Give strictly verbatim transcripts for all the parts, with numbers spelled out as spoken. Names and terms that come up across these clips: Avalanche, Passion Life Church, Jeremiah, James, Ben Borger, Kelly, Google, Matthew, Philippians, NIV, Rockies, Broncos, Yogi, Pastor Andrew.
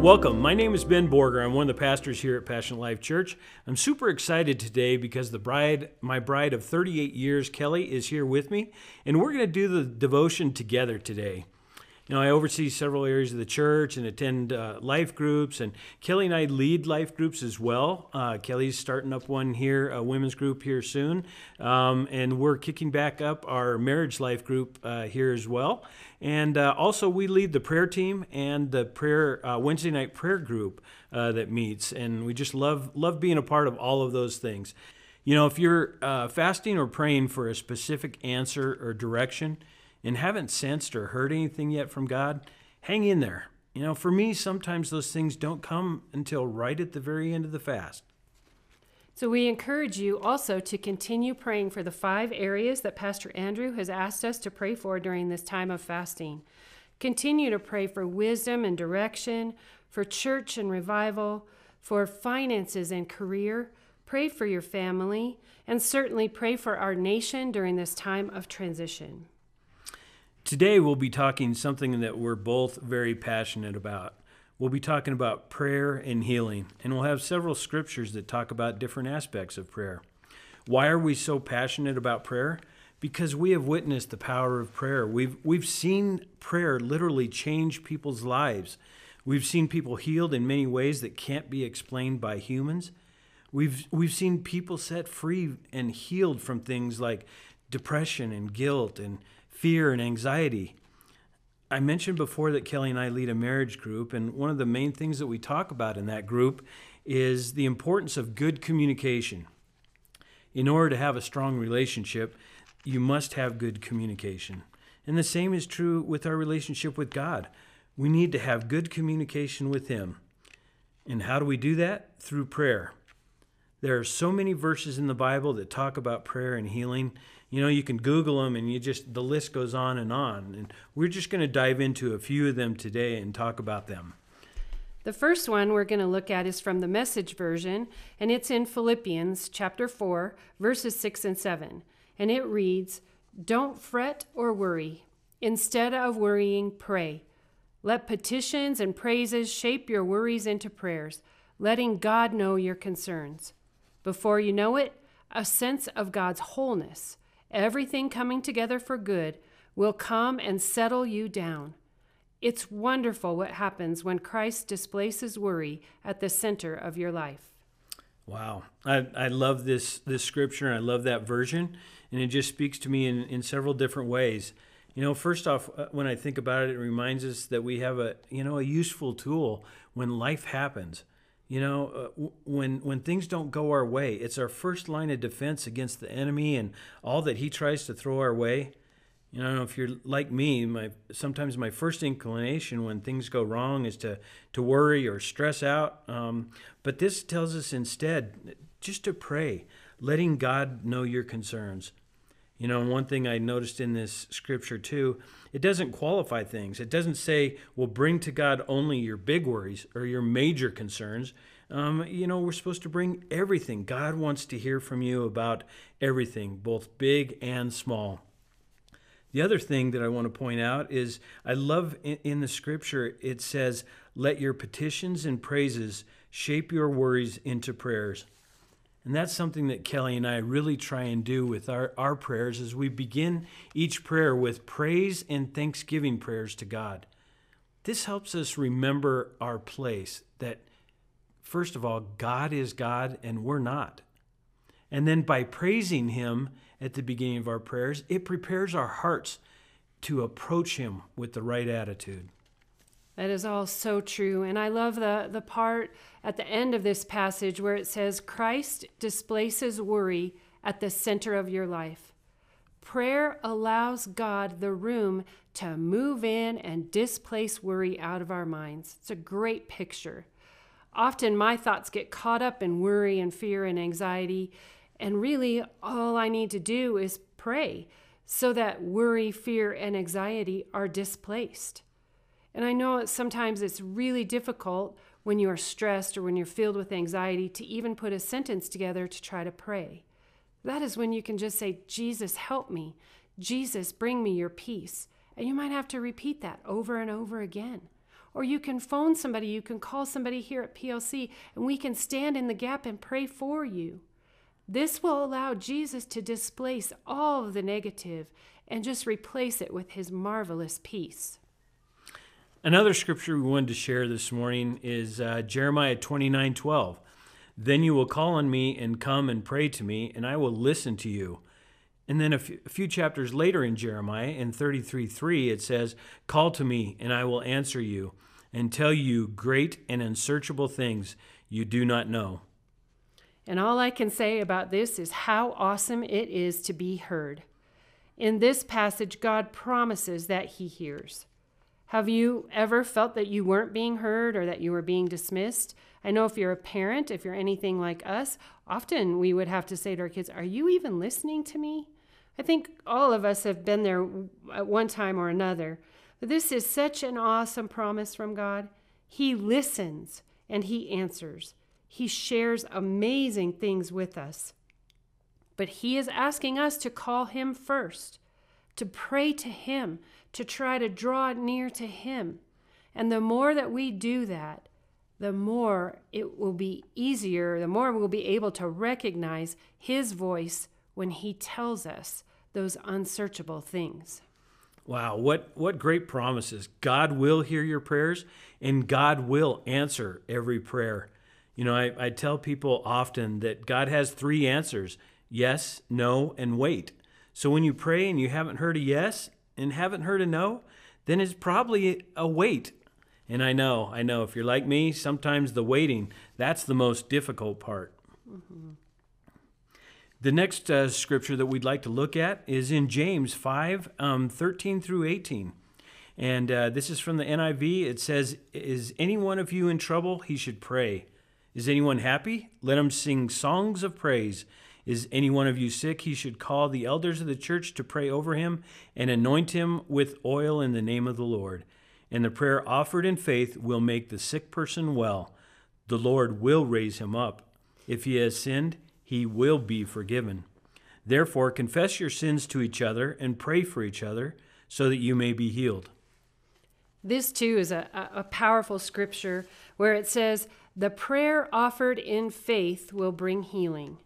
Welcome. My name is Ben Borger. I'm one of the pastors here at Passion Life Church. I'm super excited today because the bride, my bride of thirty-eight years, Kelly, is here with me, and we're going to do the devotion together today. You know, I oversee several areas of the church and attend uh, life groups, and Kelly and I lead life groups as well. Uh, Kelly's starting up one here, a women's group here soon, um, and we're kicking back up our marriage life group uh, here as well. And uh, also we lead the prayer team and the prayer uh, Wednesday night prayer group uh, that meets, and we just love love being a part of all of those things. You know, if you're uh, fasting or praying for a specific answer or direction and haven't sensed or heard anything yet from God, hang in there. You know, for me, sometimes those things don't come until right at the very end of the fast. So we encourage you also to continue praying for the five areas that Pastor Andrew has asked us to pray for during this time of fasting. Continue to pray for wisdom and direction, for church and revival, for finances and career. Pray for your family, and certainly pray for our nation during this time of transition. Today we'll be talking something that we're both very passionate about. We'll be talking about prayer and healing, and we'll have several scriptures that talk about different aspects of prayer. Why are we so passionate about prayer? Because we have witnessed the power of prayer. We've we've seen prayer literally change people's lives. We've seen people healed in many ways that can't be explained by humans. We've we've seen people set free and healed from things like depression and guilt and fear and anxiety. I mentioned before that Kelly and I lead a marriage group, and one of the main things that we talk about in that group is the importance of good communication. In order to have a strong relationship, you must have good communication. And the same is true with our relationship with God. We need to have good communication with Him. And how do we do that? Through prayer. There are so many verses in the Bible that talk about prayer and healing. You know, you can Google them and you just, the list goes on and on. And we're just going to dive into a few of them today and talk about them. The first one we're going to look at is from the Message version, and it's in Philippians chapter four, verses six and seven. And it reads, "Don't fret or worry. Instead of worrying, pray. Let petitions and praises shape your worries into prayers, letting God know your concerns. Before you know it, a sense of God's wholeness, everything coming together for good, will come and settle you down. It's wonderful what happens when Christ displaces worry at the center of your life." Wow. I, I love this, this scripture, and I love that version, and it just speaks to me in, in several different ways. You know, first off, when I think about it, it reminds us that we have a, you know, a useful tool when life happens. You know, uh, when when things don't go our way, it's our first line of defense against the enemy and all that he tries to throw our way. You know, if you're like me, my sometimes my first inclination when things go wrong is to, to worry or stress out. Um, but this tells us instead just to pray, letting God know your concerns. You know, one thing I noticed in this scripture too, it doesn't qualify things. It doesn't say, well, bring to God only your big worries or your major concerns. Um, you know, we're supposed to bring everything. God wants to hear from you about everything, both big and small. The other thing that I want to point out is I love in, in the scripture, it says, let your petitions and praises shape your worries into prayers. And that's something that Kelly and I really try and do with our, our prayers as we begin each prayer with praise and thanksgiving prayers to God. This helps us remember our place, that first of all, God is God and we're not. And then by praising Him at the beginning of our prayers, it prepares our hearts to approach Him with the right attitude. That is all so true. And I love the, the part at the end of this passage where it says, Christ displaces worry at the center of your life. Prayer allows God the room to move in and displace worry out of our minds. It's a great picture. Often my thoughts get caught up in worry and fear and anxiety. And really all I need to do is pray so that worry, fear, and anxiety are displaced. And I know sometimes it's really difficult when you are stressed or when you're filled with anxiety to even put a sentence together to try to pray. That is when you can just say, Jesus, help me. Jesus, bring me your peace. And you might have to repeat that over and over again. Or you can phone somebody, you can call somebody here at P L C, and we can stand in the gap and pray for you. This will allow Jesus to displace all of the negative and just replace it with his marvelous peace. Another scripture we wanted to share this morning is uh, Jeremiah twenty-nine twelve. Then you will call on me and come and pray to me, and I will listen to you. And then a, f- a few chapters later in Jeremiah, in thirty-three three, it says, call to me, and I will answer you, and tell you great and unsearchable things you do not know. And all I can say about this is how awesome it is to be heard. In this passage, God promises that he hears. Have you ever felt that you weren't being heard or that you were being dismissed? I know if you're a parent, if you're anything like us, often we would have to say to our kids, are you even listening to me? I think all of us have been there at one time or another. But this is such an awesome promise from God. He listens and he answers. He shares amazing things with us. But he is asking us to call him first, to pray to him, to try to draw near to him. And the more that we do that, the more it will be easier, the more we'll be able to recognize his voice when he tells us those unsearchable things. Wow, what, what great promises. God will hear your prayers, and God will answer every prayer. You know, I, I tell people often that God has three answers, yes, no, and wait. So when you pray and you haven't heard a yes and haven't heard a no, then it's probably a wait. And I know, I know, if you're like me, sometimes the waiting, that's the most difficult part. Mm-hmm. The next uh, scripture that we'd like to look at is in James five, um, thirteen through eighteen. And uh, this is from the N I V. It says, is any one of you in trouble? He should pray. Is anyone happy? Let him sing songs of praise. Is any one of you sick? He should call the elders of the church to pray over him and anoint him with oil in the name of the Lord. And the prayer offered in faith will make the sick person well. The Lord will raise him up. If he has sinned, he will be forgiven. Therefore, confess your sins to each other and pray for each other so that you may be healed. This, too, is a, a powerful scripture where it says, the prayer offered in faith will bring healing.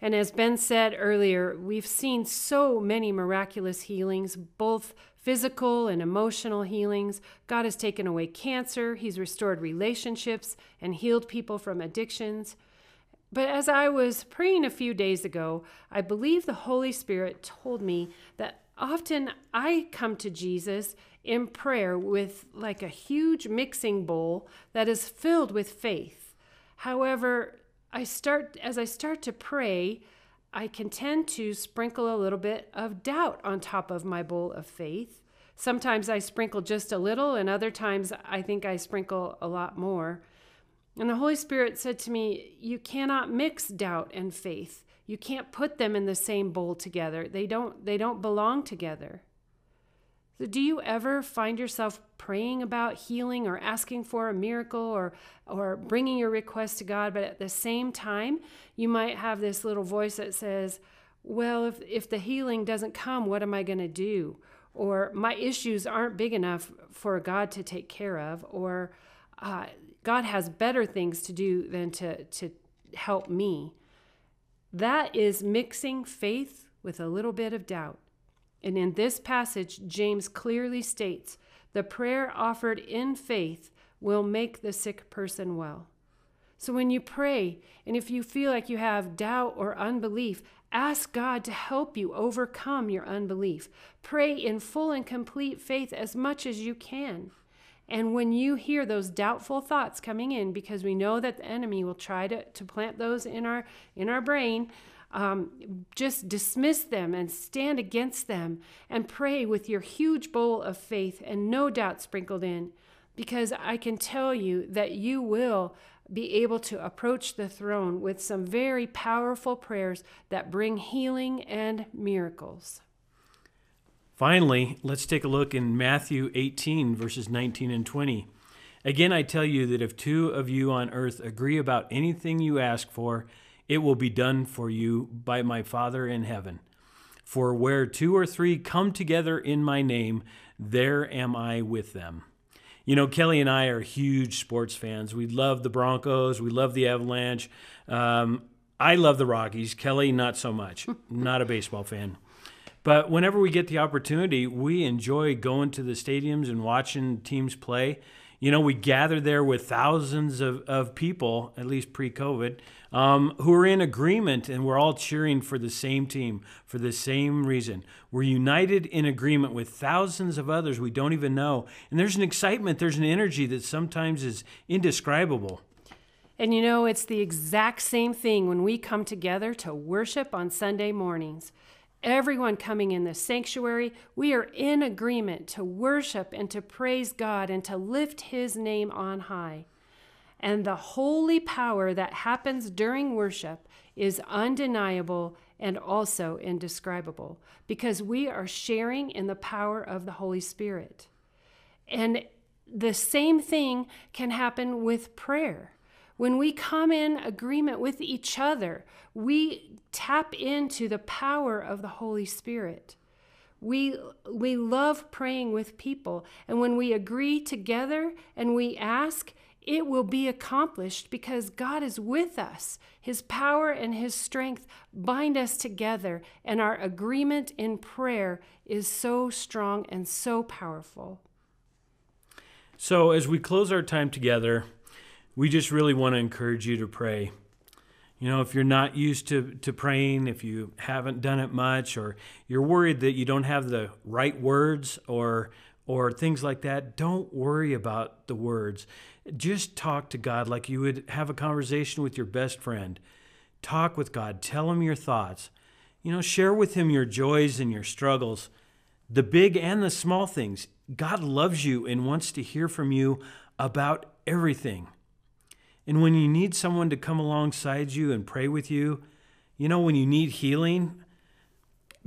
And as Ben said earlier, we've seen so many miraculous healings, both physical and emotional healings. God has taken away cancer. He's restored relationships and healed people from addictions. But as I was praying a few days ago, I believe the Holy Spirit told me that often I come to Jesus in prayer with like a huge mixing bowl that is filled with faith. However, I start as I start to pray, I can tend to sprinkle a little bit of doubt on top of my bowl of faith. Sometimes I sprinkle just a little, and other times I think I sprinkle a lot more. And the Holy Spirit said to me, you cannot mix doubt and faith. You can't put them in the same bowl together. They don't, they don't belong together. So do you ever find yourself praying about healing or asking for a miracle or, or bringing your request to God, but at the same time, you might have this little voice that says, well, if, if the healing doesn't come, what am I going to do? Or my issues aren't big enough for God to take care of, or uh, God has better things to do than to, to help me. That is mixing faith with a little bit of doubt. And in this passage, James clearly states, the prayer offered in faith will make the sick person well. So when you pray, and if you feel like you have doubt or unbelief, ask God to help you overcome your unbelief. Pray in full and complete faith as much as you can. And when you hear those doubtful thoughts coming in, because we know that the enemy will try to, to plant those in our, in our brain, Um, just dismiss them and stand against them and pray with your huge bowl of faith and no doubt sprinkled in, because I can tell you that you will be able to approach the throne with some very powerful prayers that bring healing and miracles. Finally, let's take a look in Matthew eighteen, verses nineteen and twenty. Again, I tell you that if two of you on earth agree about anything you ask for, it will be done for you by my Father in heaven. For where two or three come together in my name, there am I with them. You know, Kelly and I are huge sports fans. We love the Broncos. We love the Avalanche. Um, I love the Rockies. Kelly, not so much. Not a baseball fan. But whenever we get the opportunity, we enjoy going to the stadiums and watching teams play. You know, we gather there with thousands of, of people, at least pre-COVID, um, who are in agreement, and we're all cheering for the same team for the same reason. We're united in agreement with thousands of others we don't even know. And there's an excitement, there's an energy that sometimes is indescribable. And you know, it's the exact same thing when we come together to worship on Sunday mornings. Everyone coming in the sanctuary, we are in agreement to worship and to praise God and to lift His name on high. And the holy power that happens during worship is undeniable and also indescribable, because we are sharing in the power of the Holy Spirit. And the same thing can happen with prayer. When we come in agreement with each other, we tap into the power of the Holy Spirit. We, we love praying with people, and when we agree together and we ask, it will be accomplished because God is with us. His power and His strength bind us together, and our agreement in prayer is so strong and so powerful. So as we close our time together, we just really want to encourage you to pray. You know, if you're not used to, to praying, if you haven't done it much, or you're worried that you don't have the right words or or things like that, don't worry about the words. Just talk to God like you would have a conversation with your best friend. Talk with God. Tell Him your thoughts. You know, share with Him your joys and your struggles, the big and the small things. God loves you and wants to hear from you about everything. And when you need someone to come alongside you and pray with you, you know, when you need healing,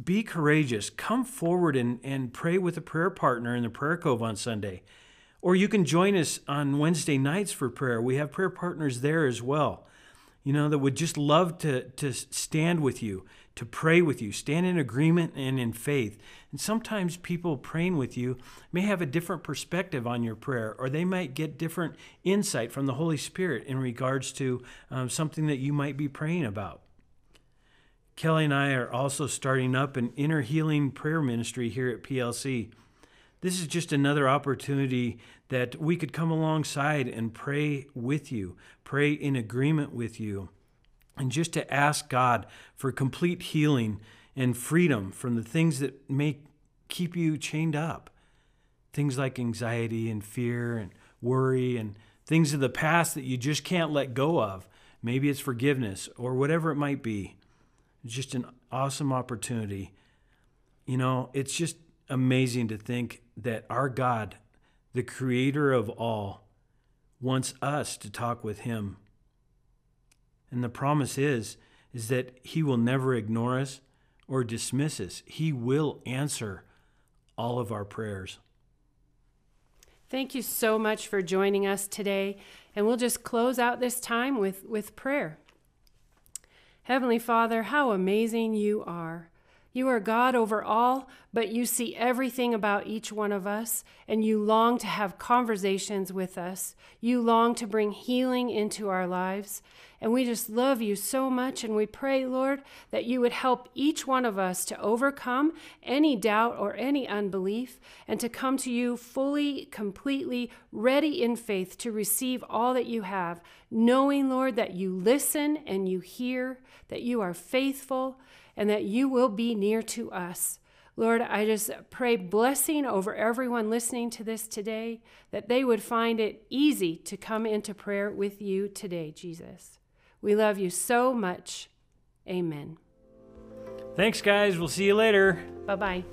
be courageous. Come forward and, and pray with a prayer partner in the prayer cove on Sunday. Or you can join us on Wednesday nights for prayer. We have prayer partners there as well, you know, that would just love to, to stand with you, to pray with you, stand in agreement and in faith. And sometimes people praying with you may have a different perspective on your prayer, or they might get different insight from the Holy Spirit in regards to um, something that you might be praying about. Kelly and I are also starting up an inner healing prayer ministry here at P L C. This is just another opportunity that we could come alongside and pray with you, pray in agreement with you, and just to ask God for complete healing and freedom from the things that may keep you chained up. Things like anxiety and fear and worry and things of the past that you just can't let go of. Maybe it's forgiveness or whatever it might be. It's just an awesome opportunity. You know, it's just amazing to think that our God, the creator of all, wants us to talk with Him. And the promise is, is that He will never ignore us or dismiss us. He will answer all of our prayers. Thank you so much for joining us today. And we'll just close out this time with, with prayer. Heavenly Father, how amazing You are. You are God over all, but You see everything about each one of us, and You long to have conversations with us. You long to bring healing into our lives, and we just love You so much, and we pray, Lord, that You would help each one of us to overcome any doubt or any unbelief, and to come to You fully, completely ready in faith to receive all that You have, knowing, Lord, that You listen and You hear, that You are faithful, and that You will be near to us. Lord, I just pray blessing over everyone listening to this today, that they would find it easy to come into prayer with You today, Jesus. We love You so much. Amen. Thanks, guys. We'll see you later. Bye-bye.